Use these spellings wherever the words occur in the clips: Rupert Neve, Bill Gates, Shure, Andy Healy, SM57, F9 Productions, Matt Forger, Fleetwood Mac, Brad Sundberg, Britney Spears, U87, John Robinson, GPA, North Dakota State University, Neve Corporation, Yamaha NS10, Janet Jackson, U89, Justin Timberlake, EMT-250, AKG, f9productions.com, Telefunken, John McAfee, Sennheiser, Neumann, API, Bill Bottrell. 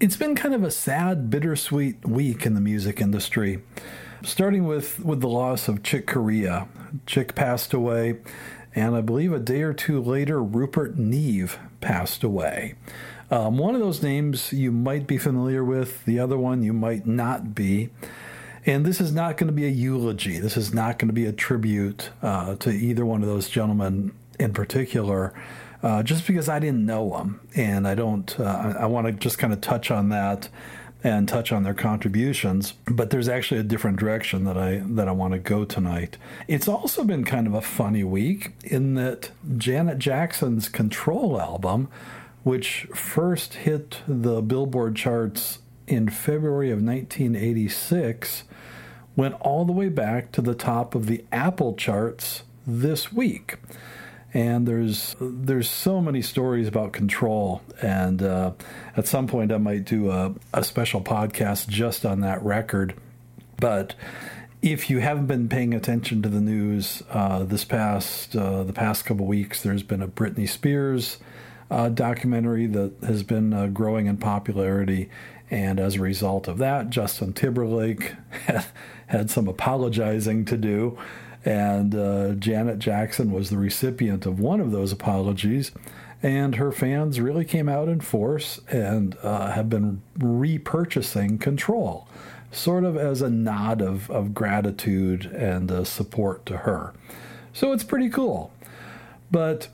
It's been kind of a sad, bittersweet week in the music industry, starting with the loss of Chick Corea. Chick passed away, and I believe a day or two later, Rupert Neve passed away. One of those names you might be familiar with, the other one you might not be. And this is not going to be a eulogy. This is not going to be a tribute to either one of those gentlemen in particular, just because I didn't know them. And I don't, I want to just kind of touch on that and touch on their contributions. But there's actually a different direction that I want to go tonight. It's also been kind of a funny week in that Janet Jackson's Control album, which first hit the Billboard charts in February of 1986, went all the way back to the top of the Apple charts this week. And there's so many stories about Control, and at some point I might do a special podcast just on that record. But if you haven't been paying attention to the news the past couple weeks, there's been a Britney Spears documentary that has been growing in popularity. And as a result of that, Justin Timberlake had some apologizing to do. And Janet Jackson was the recipient of one of those apologies. And her fans really came out in force and have been repurchasing Control, sort of as a nod of gratitude and support to her. So it's pretty cool. But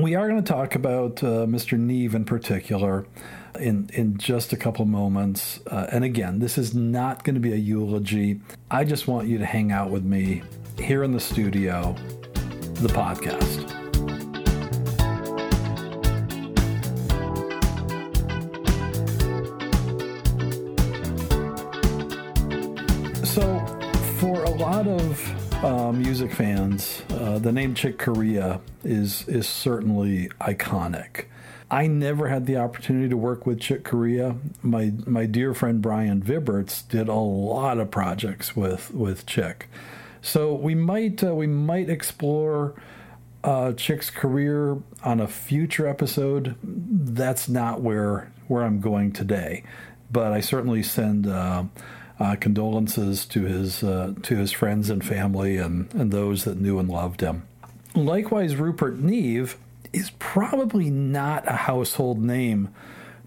we are going to talk about Mr. Neve in particular in just a couple moments. And again, this is not going to be a eulogy. I just want you to hang out with me here in the studio, the podcast. So for a lot of music fans, the name Chick Corea is certainly iconic. I never had the opportunity to work with Chick Corea. My dear friend Brian Vibberts did a lot of projects with Chick, so we might explore Chick's career on a future episode. That's not where I'm going today, but I certainly send condolences to his friends and family and those that knew and loved him. Likewise, Rupert Neve is probably not a household name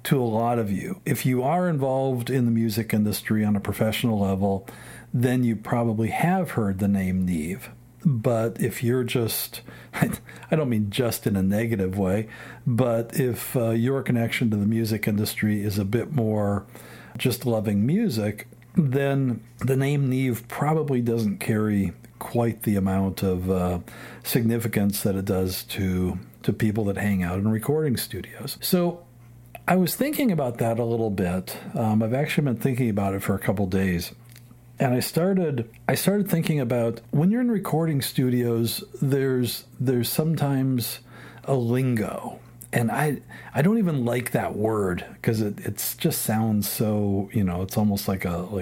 to a lot of you. If you are involved in the music industry on a professional level, then you probably have heard the name Neve. But if you're just, I don't mean just in a negative way, but if your connection to the music industry is a bit more just loving music, then the name Neve probably doesn't carry quite the amount of significance that it does to people that hang out in recording studios. So I was thinking about that a little bit. I've actually been thinking about it for a couple days. And I started thinking about when you're in recording studios, there's sometimes a lingo. And I don't even like that word because it's just sounds so, you know, it's almost like a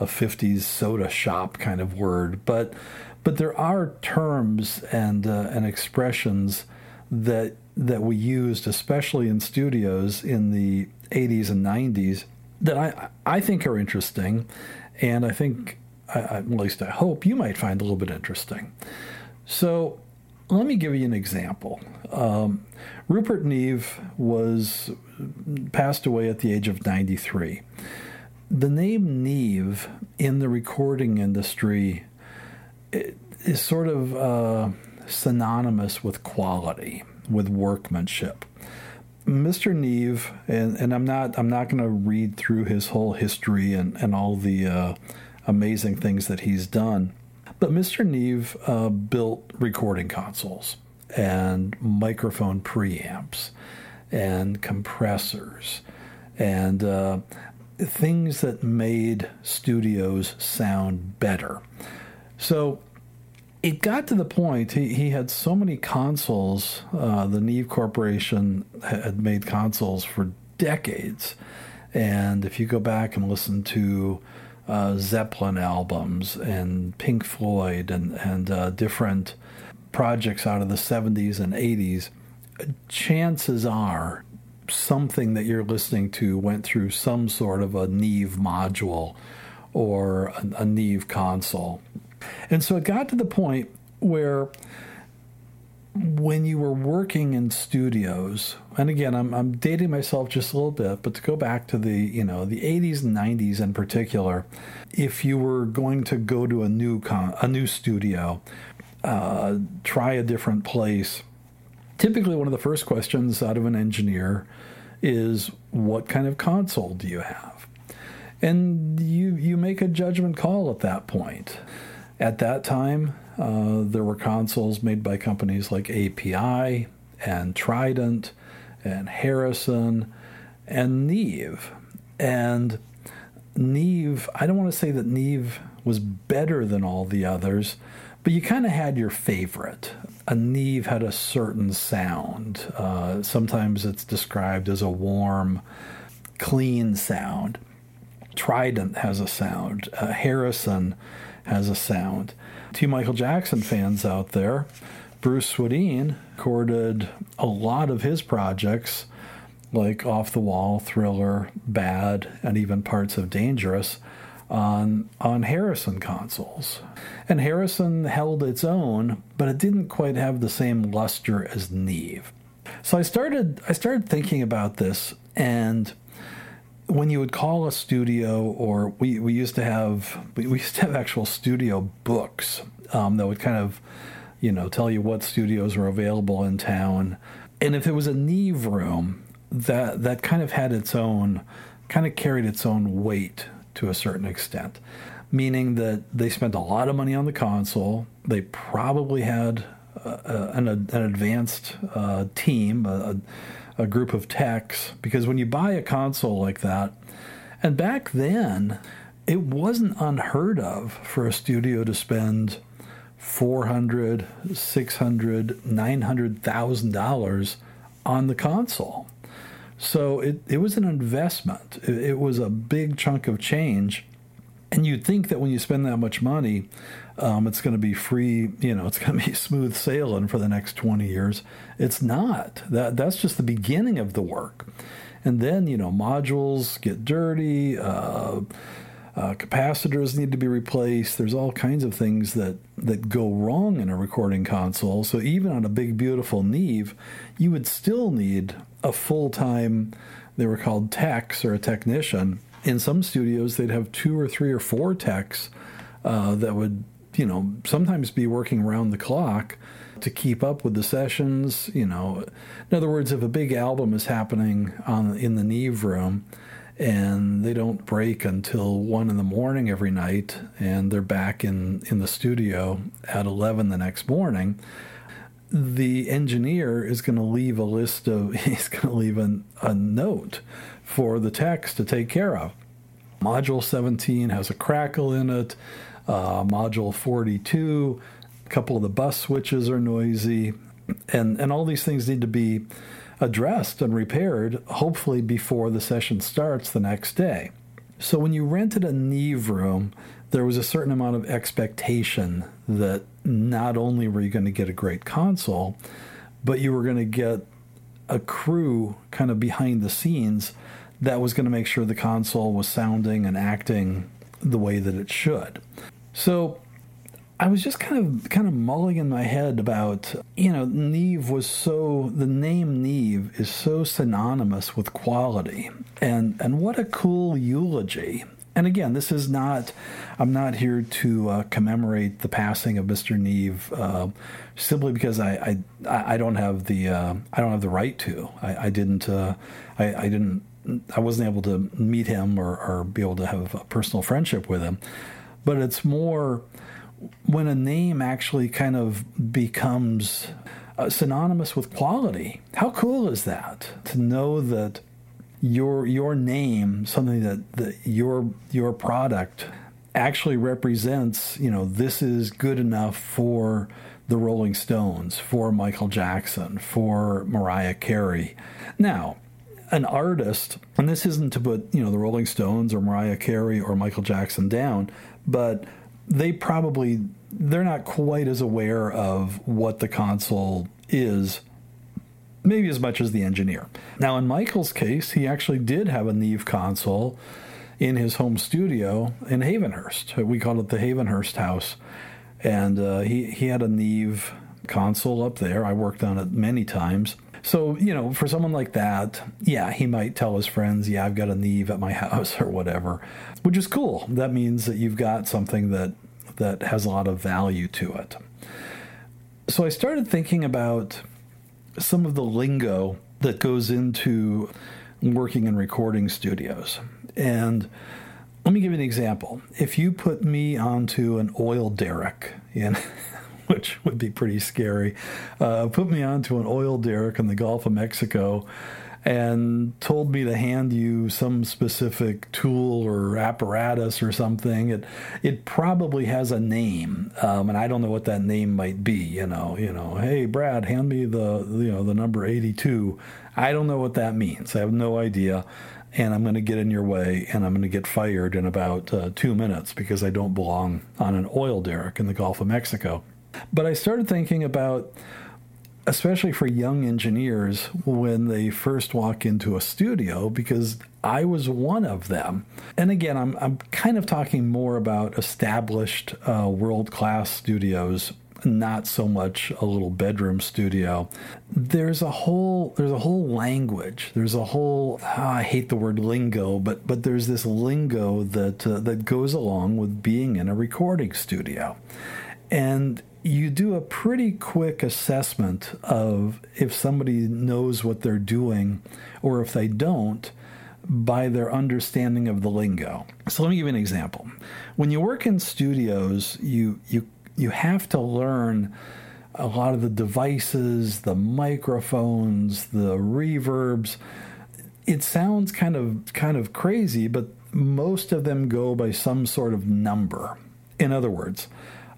50s soda shop kind of word. But there are terms and expressions that we used, especially in studios in the 80s and 90s, that I think are interesting, and I think, at least I hope, you might find a little bit interesting. So let me give you an example. Rupert Neve passed away at the age of 93. The name Neve in the recording industry is sort of synonymous with quality, with workmanship. Mr. Neve, and I'm not going to read through his whole history and all the amazing things that he's done. But Mr. Neve built recording consoles and microphone preamps and compressors and things that made studios sound better. So it got to the point, he had so many consoles, the Neve Corporation had made consoles for decades. And if you go back and listen to Zeppelin albums and Pink Floyd and different projects out of the 70s and 80s, chances are something that you're listening to went through some sort of a Neve module or a Neve console. And so it got to the point where when you were working in studios, and again, I'm dating myself just a little bit, but to go back to the, the 80s and 90s in particular, if you were going to go to a new studio, try a different place, typically one of the first questions out of an engineer is, what kind of console do you have? And you make a judgment call at that point. At that time, there were consoles made by companies like API and Trident and Harrison and Neve. And Neve, I don't want to say that Neve was better than all the others, but you kind of had your favorite. A Neve had a certain sound. Sometimes it's described as a warm, clean sound. Trident has a sound. Harrison has a sound. To Michael Jackson fans out there, Bruce Swedien recorded a lot of his projects, like Off the Wall, Thriller, Bad, and even parts of Dangerous, on Harrison consoles. And Harrison held its own, but it didn't quite have the same luster as Neve. So I started thinking about this, and when you would call a studio, or we used to have actual studio books that would kind of, tell you what studios were available in town. And if it was a Neve room, that kind of had its own, kind of carried its own weight to a certain extent, meaning that they spent a lot of money on the console. They probably had an advanced team, a group of techs, because when you buy a console like that, and back then it wasn't unheard of for a studio to spend $400,000, $600,000, $900,000 on the console. So it was an investment. It was a big chunk of change. And you'd think that when you spend that much money, it's going to be free, it's going to be smooth sailing for the next 20 years. It's not. That's just the beginning of the work. And then, modules get dirty, capacitors need to be replaced. There's all kinds of things that go wrong in a recording console. So even on a big, beautiful Neve, you would still need a full-time, they were called techs or a technician. In some studios, they'd have 2 or 3 or 4 techs that would, sometimes be working around the clock to keep up with the sessions. In other words, if a big album is happening in the Neve room and they don't break until 1 a.m. every night, and they're back in the studio at 11 the next morning, the engineer is going to leave a note for the techs to take care of. Module 17 has a crackle in it. Module 42, a couple of the bus switches are noisy, and all these things need to be addressed and repaired, hopefully before the session starts the next day. So when you rented a Neve room, there was a certain amount of expectation that not only were you going to get a great console, but you were going to get a crew kind of behind the scenes that was going to make sure the console was sounding and acting the way that it should. So I was just kind of mulling in my head about, Neve was so, the name Neve is so synonymous with quality. And what a cool eulogy. And again, this is not, I'm not here to commemorate the passing of Mr. Neve, simply because I don't have the right to. I wasn't able to meet him or be able to have a personal friendship with him. But it's more when a name actually kind of becomes synonymous with quality. How cool is that? To know that your name, something that your product actually represents, this is good enough for the Rolling Stones, for Michael Jackson, for Mariah Carey. Now, an artist, and this isn't to put, the Rolling Stones or Mariah Carey or Michael Jackson down, but they're not quite as aware of what the console is maybe as much as the engineer. Now, in Michael's case, he actually did have a Neve console in his home studio in Havenhurst. We called it the Havenhurst house. And he had a Neve console up there. I worked on it many times. So, you know, for someone like that, yeah, he might tell his friends, yeah, I've got a Neve at my house or whatever, which is cool. That means that you've got something that has a lot of value to it. So I started thinking about some of the lingo that goes into working in recording studios. And let me give you an example. If you put me onto an oil derrick, which would be pretty scary, put me onto an oil derrick in the Gulf of Mexico and told me to hand you some specific tool or apparatus or something, it probably has a name, and I don't know what that name might be. You know, hey, Brad, hand me the number 82. I don't know what that means. I have no idea, and I'm going to get in your way, and I'm going to get fired in about 2 minutes because I don't belong on an oil derrick in the Gulf of Mexico. But I started thinking about, especially for young engineers, when they first walk into a studio, because I was one of them. And again, I'm kind of talking more about established world-class studios, not so much a little bedroom studio. There's a whole language. There's a whole, I hate the word lingo, but there's this lingo that goes along with being in a recording studio. And you do a pretty quick assessment of if somebody knows what they're doing or if they don't by their understanding of the lingo. So let me give you an example. When you work in studios, you have to learn a lot of the devices, the microphones, the reverbs. It sounds kind of crazy, but most of them go by some sort of number. In other words,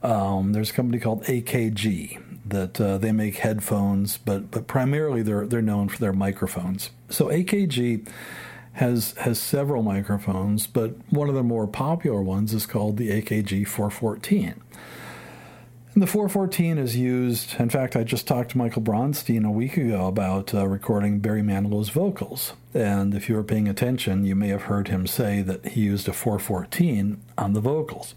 there's a company called AKG that they make headphones, but primarily they're known for their microphones. So AKG has several microphones, but one of the more popular ones is called the AKG 414. And the 414 is used, in fact, I just talked to Michael Bronstein a week ago about recording Barry Manilow's vocals. And if you were paying attention, you may have heard him say that he used a 414 on the vocals.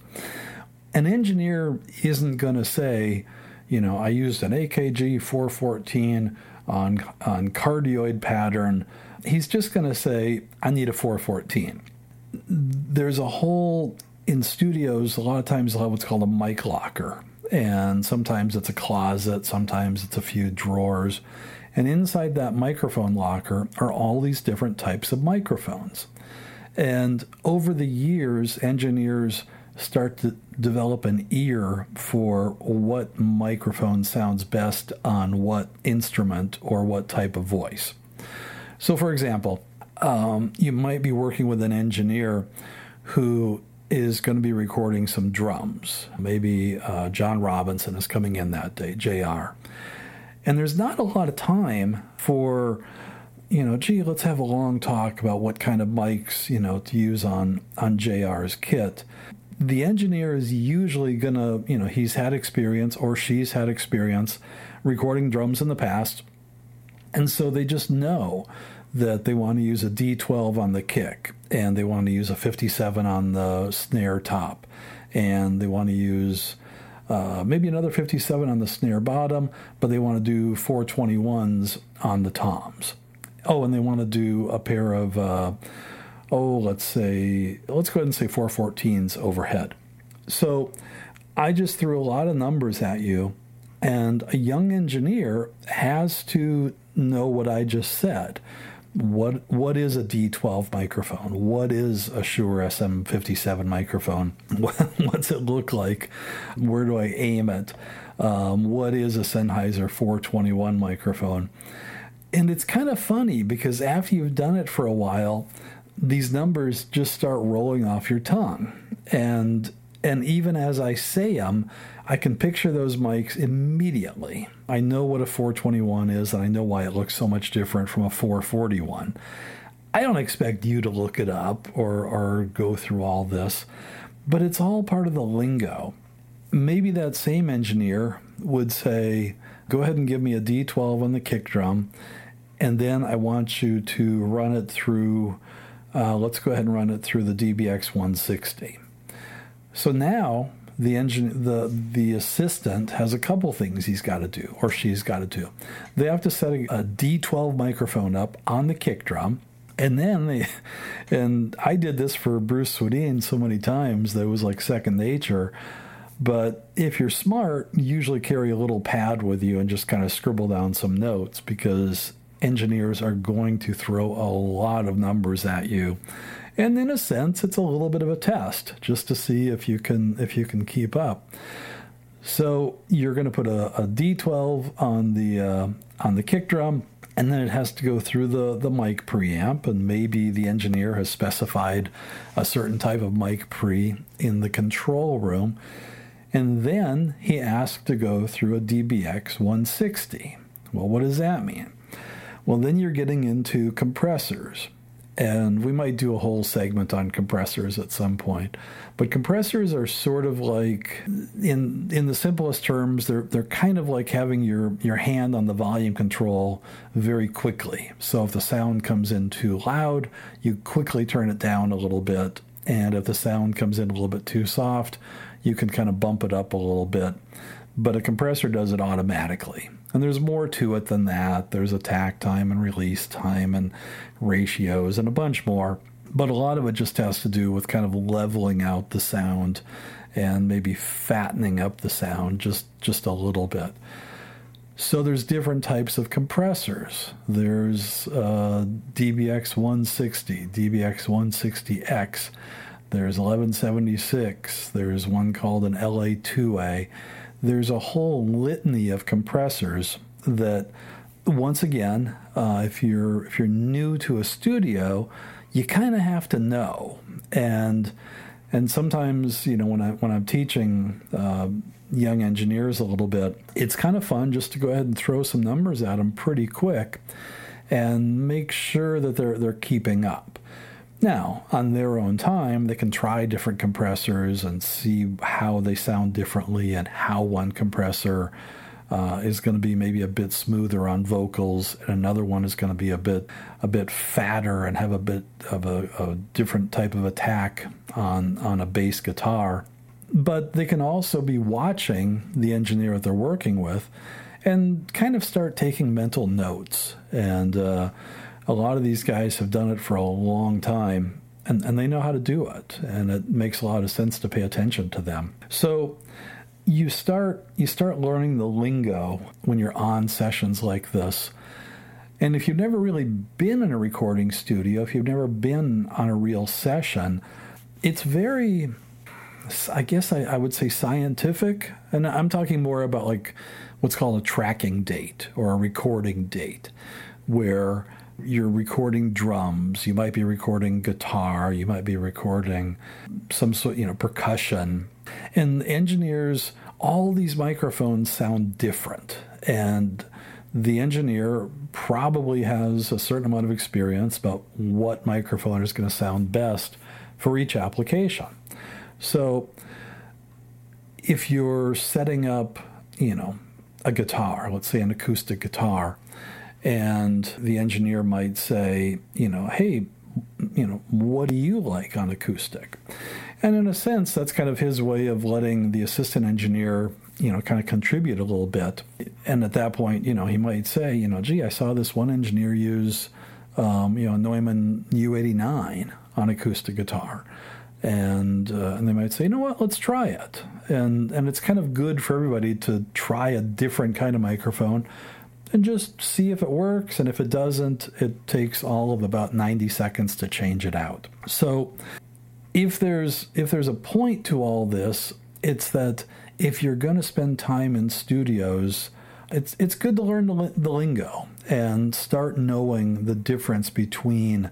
An engineer isn't going to say, you know, I used an AKG 414 on cardioid pattern. He's just going to say, I need a 414. There's a whole, in studios, a lot of times they'll have what's called a mic locker. And sometimes it's a closet, sometimes it's a few drawers. And inside that microphone locker are all these different types of microphones. And over the years, engineers start to develop an ear for what microphone sounds best on what instrument or what type of voice. So, for example, you might be working with an engineer who is going to be recording some drums. Maybe John Robinson is coming in that day, JR. And there's not a lot of time for, you know, gee, let's have a long talk about what kind of mics, you know, to use on JR's kit. The engineer is usually going to, you know, he's had experience or she's had experience recording drums in the past. And so they just know that they want to use a D12 on the kick, and they want to use a 57 on the snare top, and they want to use maybe another 57 on the snare bottom, but they want to do 421s on the toms. Oh, and they want to do a pair of... let's go ahead and say 414s overhead. So I just threw a lot of numbers at you, and a young engineer has to know what I just said. What is a D12 microphone? What is a Shure SM57 microphone? What's it look like? Where do I aim it? What is a Sennheiser 421 microphone? And it's kind of funny because after you've done it for a while, these numbers just start rolling off your tongue. And even as I say them, I can picture those mics immediately. I know what a 421 is, and I know why it looks so much different from a 441. I don't expect you to look it up or go through all this, but it's all part of the lingo. Maybe that same engineer would say, go ahead and give me a D12 on the kick drum, and then I want you to run it through, let's go ahead and run it through the DBX 160. So now the engine, the assistant has a couple things he's got to do, or she's got to do. They have to set a D12 microphone up on the kick drum, and then and I did this for Bruce Swedien so many times that it was like second nature. But if you're smart, you usually carry a little pad with you and just kind of scribble down some notes, because engineers are going to throw a lot of numbers at you. And in a sense, it's a little bit of a test just to see if you can keep up. So you're going to put a D12 on the kick drum, and then it has to go through the mic preamp, and maybe the engineer has specified a certain type of mic pre in the control room. And then he asked to go through a DBX 160. Well, what does that mean? Well, then you're getting into compressors. And we might do a whole segment on compressors at some point. But compressors are sort of like, in the simplest terms, they're kind of like having your hand on the volume control very quickly. So if the sound comes in too loud, you quickly turn it down a little bit. And if the sound comes in a little bit too soft, you can kind of bump it up a little bit. But a compressor does it automatically. And there's more to it than that. There's attack time and release time and ratios and a bunch more. But a lot of it just has to do with kind of leveling out the sound and maybe fattening up the sound just a little bit. So there's different types of compressors. There's DBX 160, DBX 160X. There's 1176. There's one called an LA2A. There's a whole litany of compressors that, once again, if you're new to a studio, you kind of have to know. And sometimes, you know, when I'm teaching young engineers a little bit, it's kind of fun just to go ahead and throw some numbers at them pretty quick, and make sure that they're keeping up. Now, on their own time, they can try different compressors and see how they sound differently, and how one compressor is going to be maybe a bit smoother on vocals, and another one is going to be a bit fatter and have a bit of a different type of attack on a bass guitar. But they can also be watching the engineer that they're working with and kind of start taking mental notes. And a lot of these guys have done it for a long time, and they know how to do it, and it makes a lot of sense to pay attention to them. So you start learning the lingo when you're on sessions like this. And if you've never really been in a recording studio, if you've never been on a real session, it's very, I guess I would say, scientific. And I'm talking more about like what's called a tracking date or a recording date, where you're recording drums, you might be recording guitar, you might be recording some sort, you know, percussion. And engineers, all these microphones sound different. And the engineer probably has a certain amount of experience about what microphone is going to sound best for each application. So if you're setting up, you know, a guitar, let's say an acoustic guitar, and the engineer might say, you know, hey, you know, what do you like on acoustic? And in a sense, that's kind of his way of letting the assistant engineer, you know, kind of contribute a little bit. And at that point, you know, he might say, you know, gee, I saw this one engineer use, you know, Neumann U89 on acoustic guitar. And they might say, you know what, let's try it. And it's kind of good for everybody to try a different kind of microphone and just see if it works, and if it doesn't, it takes all of about 90 seconds to change it out. So if there's a point to all this, it's that if you're going to spend time in studios, it's good to learn the lingo and start knowing the difference between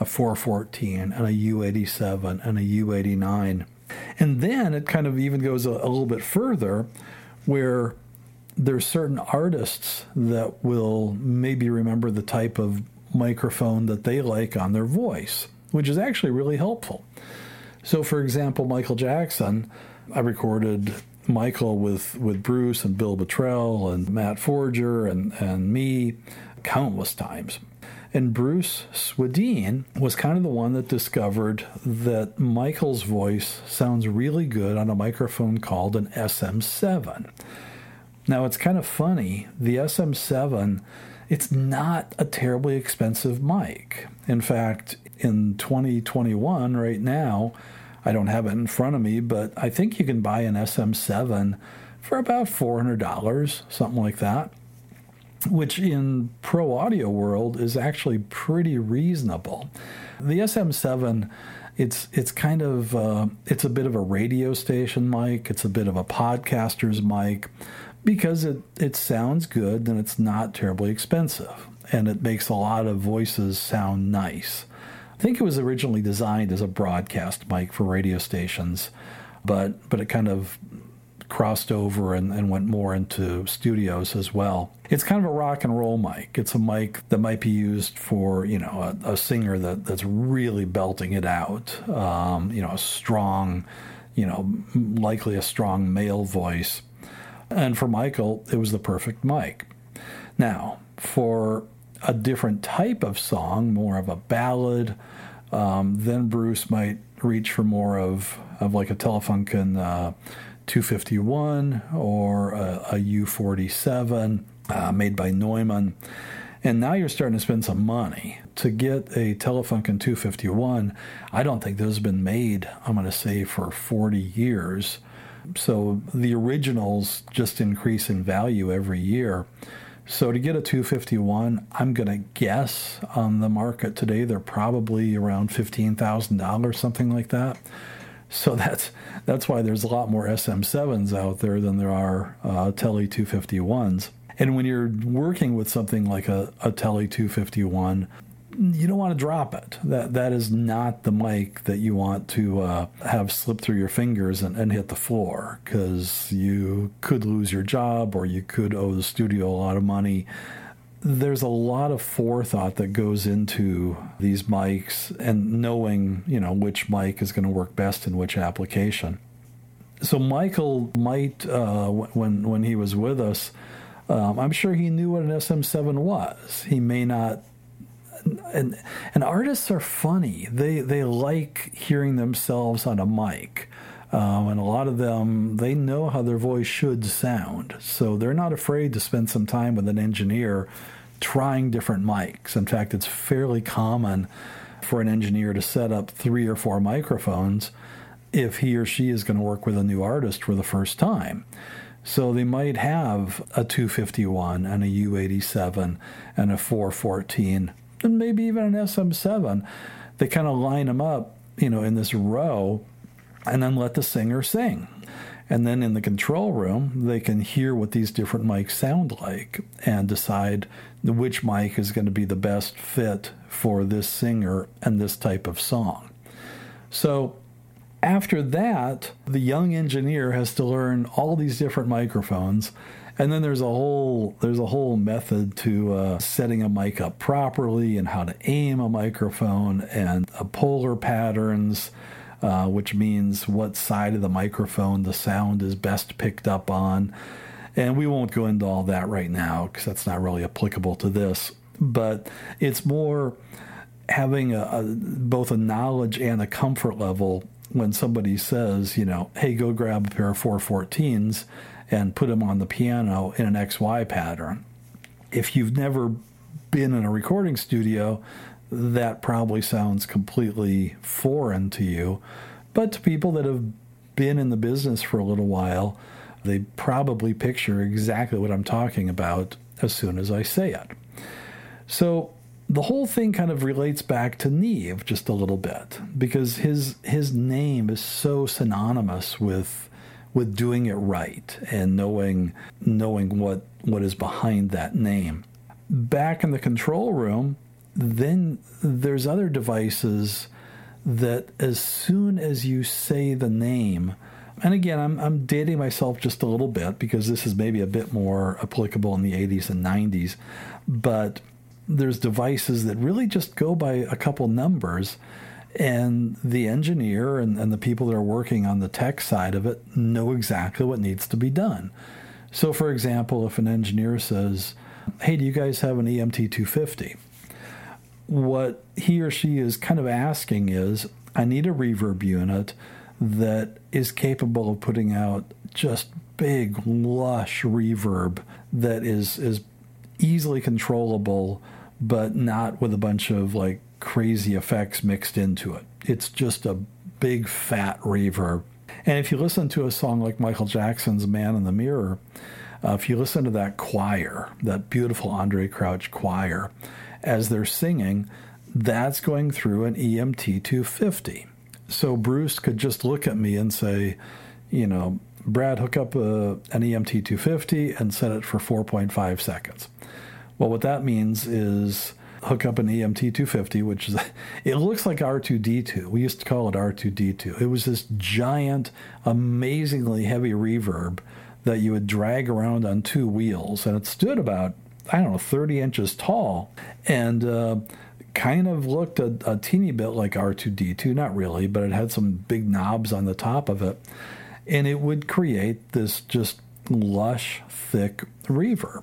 a 414 and a U87 and a U89. And then it kind of even goes a little bit further, where there's certain artists that will maybe remember the type of microphone that they like on their voice, which is actually really helpful. So, for example, Michael Jackson, I recorded Michael with Bruce and Bill Bottrell and Matt Forger and me countless times. And Bruce Swedien was kind of the one that discovered that Michael's voice sounds really good on a microphone called an SM7. Now, it's kind of funny. The SM7, it's not a terribly expensive mic. In fact, in 2021 right now, I don't have it in front of me, but I think you can buy an SM7 for about $400, something like that, which in pro audio world is actually pretty reasonable. The SM7, it's kind of, it's a bit of a radio station mic. It's a bit of a podcaster's mic because it sounds good and it's not terribly expensive, and it makes a lot of voices sound nice. I think it was originally designed as a broadcast mic for radio stations, but it kind of crossed over and went more into studios as well. It's kind of a rock and roll mic. It's a mic that might be used for, a singer that's really belting it out, a strong, likely a strong male voice. And for Michael, it was the perfect mic. Now, for a different type of song, more of a ballad, then Bruce might reach for more of like a Telefunken 251 or a U47 made by Neumann. And now you're starting to spend some money. To get a Telefunken 251, I don't think those have been made, I'm going to say, for 40 years. So the originals just increase in value every year. So to get a 251, I'm going to guess on the market today, they're probably around $15,000, something like that. So that's why there's a lot more SM7s out there than there are Tele 251s. And when you're working with something like a Tele 251, you don't want to drop it. That is not the mic that you want to have slip through your fingers and hit the floor, because you could lose your job or you could owe the studio a lot of money. There's a lot of forethought that goes into these mics and knowing, which mic is going to work best in which application. So Michael might, when he was with us, I'm sure he knew what an SM7 was. He may not. And artists are funny. They like hearing themselves on a mic. And a lot of them, they know how their voice should sound. So they're not afraid to spend some time with an engineer trying different mics. In fact, it's fairly common for an engineer to set up 3 or 4 microphones if he or she is going to work with a new artist for the first time. So they might have a 251 and a U87 and a 414 and maybe even an SM7. They kind of line them up, in this row, and then let the singer sing. And then in the control room, they can hear what these different mics sound like and decide which mic is going to be the best fit for this singer and this type of song. So after that, the young engineer has to learn all these different microphones. And then there's a whole method to setting a mic up properly and how to aim a microphone and polar patterns, which means what side of the microphone the sound is best picked up on. And we won't go into all that right now because that's not really applicable to this. But it's more having both a knowledge and a comfort level when somebody says, hey, go grab a pair of 414s and put them on the piano in an XY pattern. If you've never been in a recording studio, that probably sounds completely foreign to you. But to people that have been in the business for a little while, they probably picture exactly what I'm talking about as soon as I say it. So the whole thing kind of relates back to Neve just a little bit, because his name is so synonymous with doing it right and knowing what is behind that name. Back in the control room, then there's other devices that as soon as you say the name, and again, I'm dating myself just a little bit because this is maybe a bit more applicable in the 80s and 90s, but there's devices that really just go by a couple numbers And the engineer and the people that are working on the tech side of it know exactly what needs to be done. So, for example, if an engineer says, hey, do you guys have an EMT-250? What he or she is kind of asking is, I need a reverb unit that is capable of putting out just big, lush reverb that is easily controllable, but not with a bunch of, like, crazy effects mixed into it. It's just a big, fat reverb. And if you listen to a song like Michael Jackson's Man in the Mirror, if you listen to that choir, that beautiful Andre Crouch choir, as they're singing, that's going through an EMT-250. So Bruce could just look at me and say, you know, Brad, hook up an EMT-250 and set it for 4.5 seconds. Well, what that means is hook up an EMT-250, which is, it looks like R2-D2. We used to call it R2-D2. It was this giant, amazingly heavy reverb that you would drag around on two wheels. And it stood about, 30 inches tall and kind of looked a teeny bit like R2-D2. Not really, but it had some big knobs on the top of it. And it would create this just lush, thick reverb.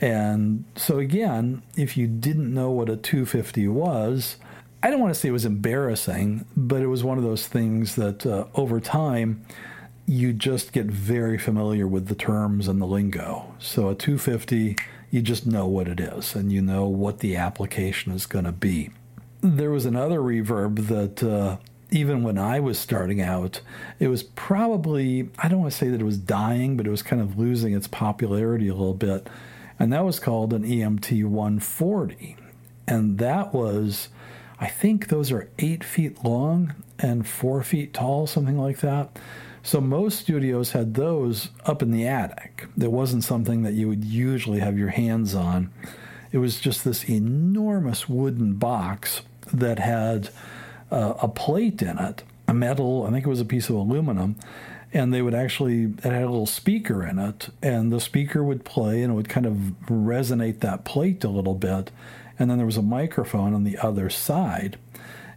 And so again, if you didn't know what a 250 was, I don't want to say it was embarrassing, but it was one of those things that over time, you just get very familiar with the terms and the lingo. So a 250, you just know what it is, and you know what the application is going to be. There was another reverb that even when I was starting out, it was probably, I don't want to say that it was dying, but it was kind of losing its popularity a little bit. And that was called an EMT-140. And that was, I think those are 8 feet long and 4 feet tall, something like that. So most studios had those up in the attic. It wasn't something that you would usually have your hands on. It was just this enormous wooden box that had a plate in it, a metal, I think it was a piece of aluminum, and they would actually, it had a little speaker in it, and the speaker would play, and it would kind of resonate that plate a little bit, and then there was a microphone on the other side,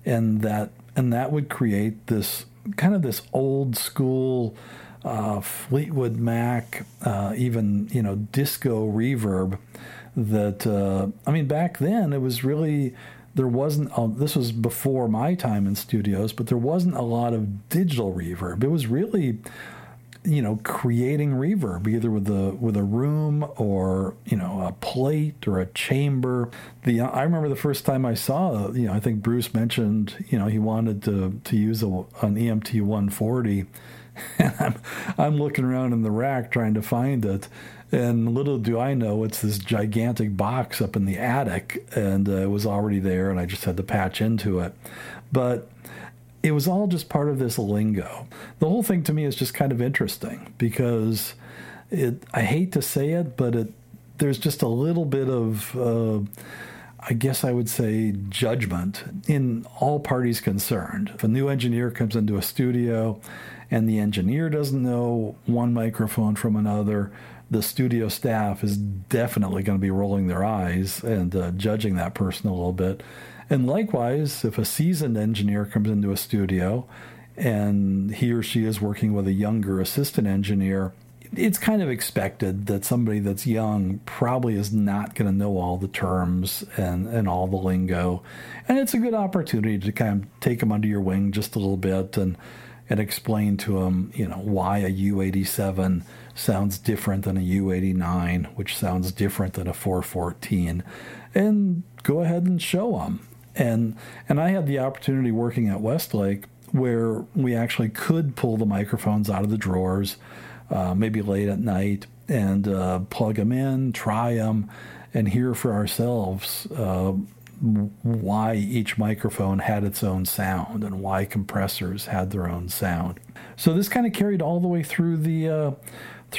and that would create this, kind of this old school Fleetwood Mac, even, you know, disco reverb that, back then it was really, there wasn't, this was before my time in studios, but there wasn't a lot of digital reverb. It was really, you know, creating reverb either with a room or, you know, a plate or a chamber. I remember the first time I saw, you know, I think Bruce mentioned, you know, he wanted to use an EMT-140. And I'm looking around in the rack trying to find it. And little do I know, it's this gigantic box up in the attic, and it was already there, and I just had to patch into it. But it was all just part of this lingo. The whole thing to me is just kind of interesting because I hate to say it, but there's just a little bit of, I guess I would say, judgment in all parties concerned. If a new engineer comes into a studio and the engineer doesn't know one microphone from another, the studio staff is definitely going to be rolling their eyes and judging that person a little bit. And likewise, if a seasoned engineer comes into a studio and he or she is working with a younger assistant engineer, it's kind of expected that somebody that's young probably is not going to know all the terms and all the lingo. And it's a good opportunity to kind of take them under your wing just a little bit and explain to them, you know, why a U87 sounds different than a U89, which sounds different than a 414, and go ahead and show them. And I had the opportunity working at Westlake where we actually could pull the microphones out of the drawers, maybe late at night, and plug them in, try them, and hear for ourselves why each microphone had its own sound and why compressors had their own sound. So this kind of carried all the way through the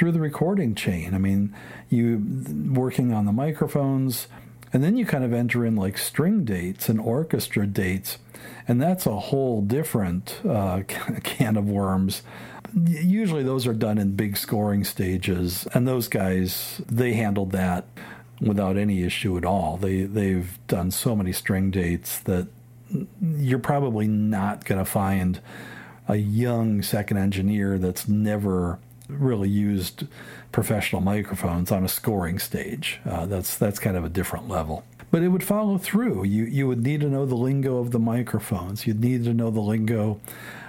recording chain. I mean, you working on the microphones, and then you kind of enter in like string dates and orchestra dates, and that's a whole different can of worms. Usually those are done in big scoring stages, and those guys, they handled that without any issue at all. They've done so many string dates that you're probably not going to find a young second engineer that's never really used professional microphones on a scoring stage. That's kind of a different level. But it would follow through. You would need to know the lingo of the microphones. You'd need to know the lingo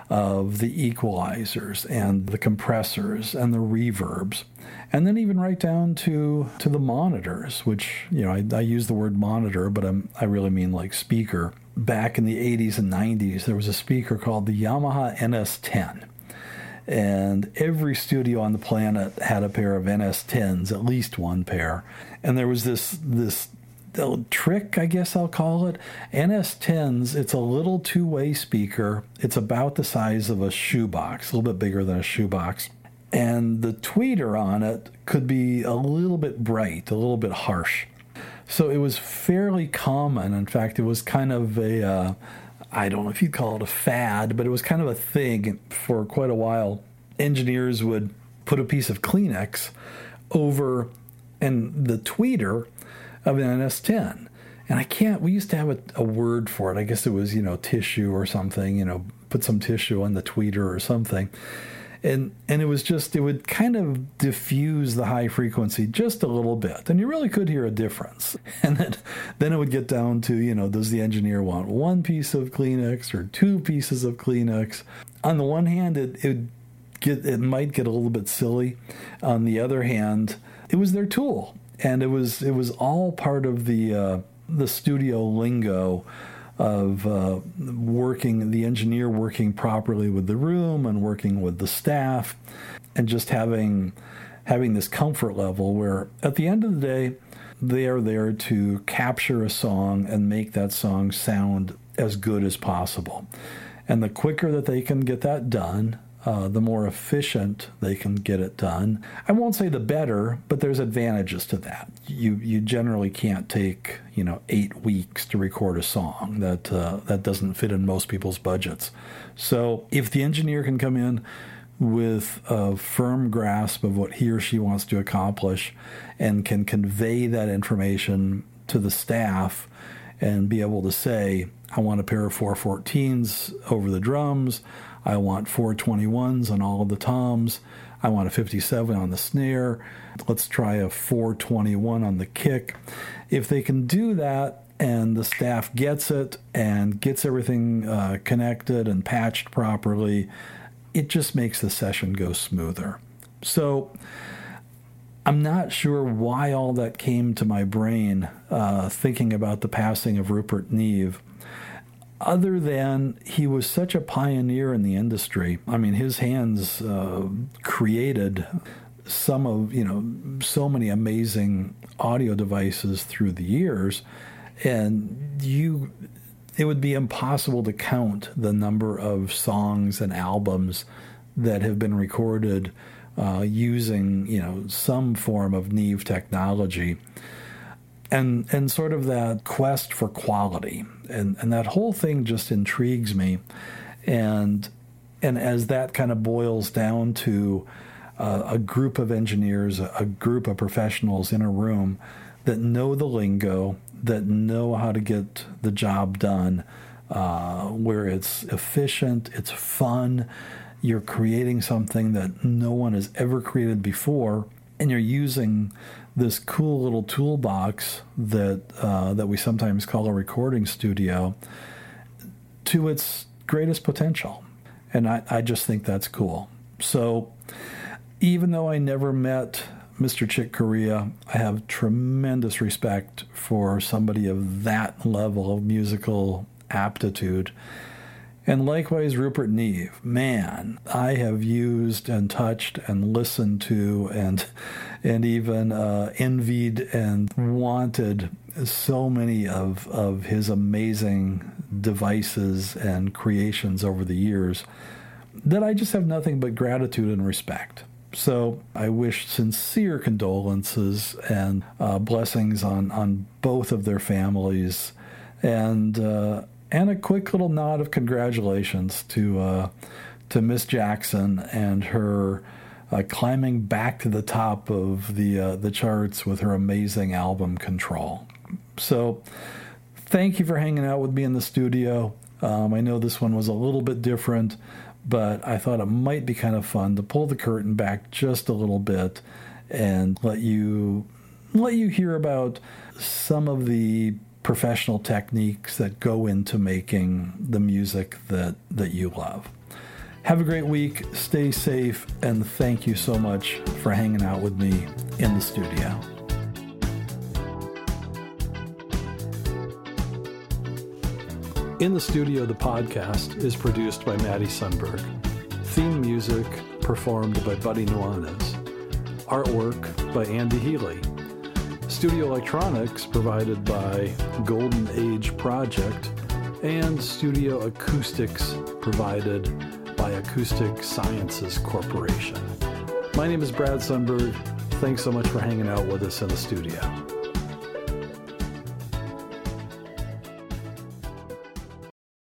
of the equalizers and the compressors and the reverbs, and then even right down to the monitors, which, you know, I use the word monitor, but I really mean like speaker. Back in the 80s and 90s, there was a speaker called the Yamaha NS10, and every studio on the planet had a pair of NS10s, at least one pair. And there was this trick, I guess I'll call it. NS10s, it's a little two-way speaker. It's about the size of a shoebox, a little bit bigger than a shoebox. And the tweeter on it could be a little bit bright, a little bit harsh. So it was fairly common. In fact, it was kind of I don't know if you'd call it a fad, but it was kind of a thing for quite a while. Engineers would put a piece of Kleenex over and the tweeter of an NS10. And we used to have a word for it. I guess it was, tissue or something, put some tissue on the tweeter or something. And it was just, it would kind of diffuse the high frequency just a little bit. And you really could hear a difference. And then it would get down to, does the engineer want one piece of Kleenex or two pieces of Kleenex? On the one hand, it might get a little bit silly. On the other hand, it was their tool. And it was all part of the studio lingo of the engineer working properly with the room and working with the staff, and just having this comfort level where at the end of the day they are there to capture a song and make that song sound as good as possible. And the quicker that they can get that done, the more efficient they can get it done. I won't say the better, but there's advantages to that. You generally can't take 8 weeks to record a song. That doesn't fit in most people's budgets. So if the engineer can come in with a firm grasp of what he or she wants to accomplish and can convey that information to the staff and be able to say, I want a pair of 414s over the drums, I want 421s on all of the toms, I want a 57 on the snare, let's try a 421 on the kick. If they can do that and the staff gets it and gets everything connected and patched properly, it just makes the session go smoother. So I'm not sure why all that came to my brain thinking about the passing of Rupert Neve, other than he was such a pioneer in the industry. I mean, his hands created some of, so many amazing audio devices through the years, and it would be impossible to count the number of songs and albums that have been recorded using, some form of Neve technology. And sort of that quest for quality. And that whole thing just intrigues me. And as that kind of boils down to a group of engineers, a group of professionals in a room that know the lingo, that know how to get the job done, where it's efficient, it's fun, you're creating something that no one has ever created before, and you're using this cool little toolbox that we sometimes call a recording studio to its greatest potential. And I just think that's cool. So even though I never met Mr. Chick Corea, I have tremendous respect for somebody of that level of musical aptitude. And likewise, Rupert Neve. Man, I have used and touched and listened to and even envied and wanted so many of his amazing devices and creations over the years that I just have nothing but gratitude and respect. So I wish sincere condolences and blessings on both of their families, and a quick little nod of congratulations to Miss Jackson and her climbing back to the top of the charts with her amazing album Control. So thank you for hanging out with me in the studio. I know this one was a little bit different, but I thought it might be kind of fun to pull the curtain back just a little bit and let you hear about some of the professional techniques that go into making the music that you love. Have a great week, stay safe, and thank you so much for hanging out with me in the studio. In the Studio, the podcast is produced by Maddie Sundberg. Theme music performed by Buddy Nuanez. Artwork by Andy Healy. Studio electronics provided by Golden Age Project, and studio acoustics provided by Acoustic Sciences Corporation. My name is Brad Sundberg. Thanks so much for hanging out with us in the studio.